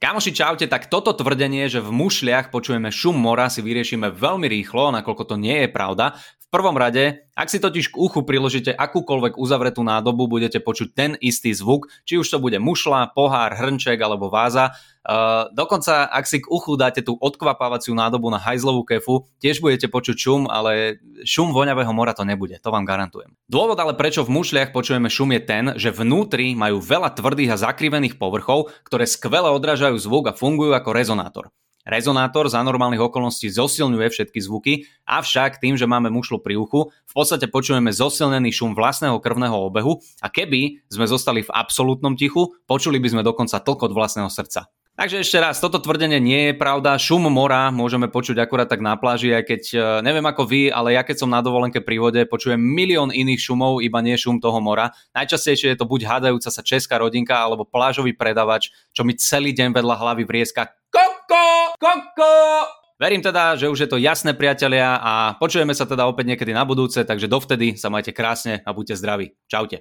Kamoši, čaute, tak toto tvrdenie, že v mušliach počujeme šum mora, si vyriešime veľmi rýchlo, nakoľko to nie je pravda. V prvom rade, ak si totiž k uchu priložíte akúkoľvek uzavretú nádobu, budete počuť ten istý zvuk, či už to bude mušla, pohár, hrnček alebo váza. Dokonca, ak si k uchu dáte tú odkvapávaciu nádobu na hajzlovú kefu, tiež budete počuť šum, ale šum voňavého mora to nebude, to vám garantujem. Dôvod ale, prečo v mušliach počujeme šum, je ten, že vnútri majú veľa tvrdých a zakrivených povrchov, ktoré skvele odrážajú zvuk a fungujú ako rezonátor. Rezonátor za normálnych okolností zosilňuje všetky zvuky, avšak tým, že máme mušlu pri uchu, v podstate počujeme zosilnený šum vlastného krvného obehu a keby sme zostali v absolútnom tichu, počuli by sme dokonca tlkot vlastného srdca. Takže ešte raz, toto tvrdenie nie je pravda. Šum mora môžeme počuť akurát tak na pláži, aj keď neviem ako vy, ale ja keď som na dovolenke pri vode, počujem milión iných šumov, iba nie šum toho mora. Najčastejšie je to buď hádajúca sa česká rodinka, alebo plážový predavač, čo mi celý deň vedľa hlavy vrieska koko, koko. Verím teda, že už je to jasné, priatelia, a počujeme sa teda opäť niekedy na budúce, takže dovtedy sa majte krásne a buďte zdraví. Čaute.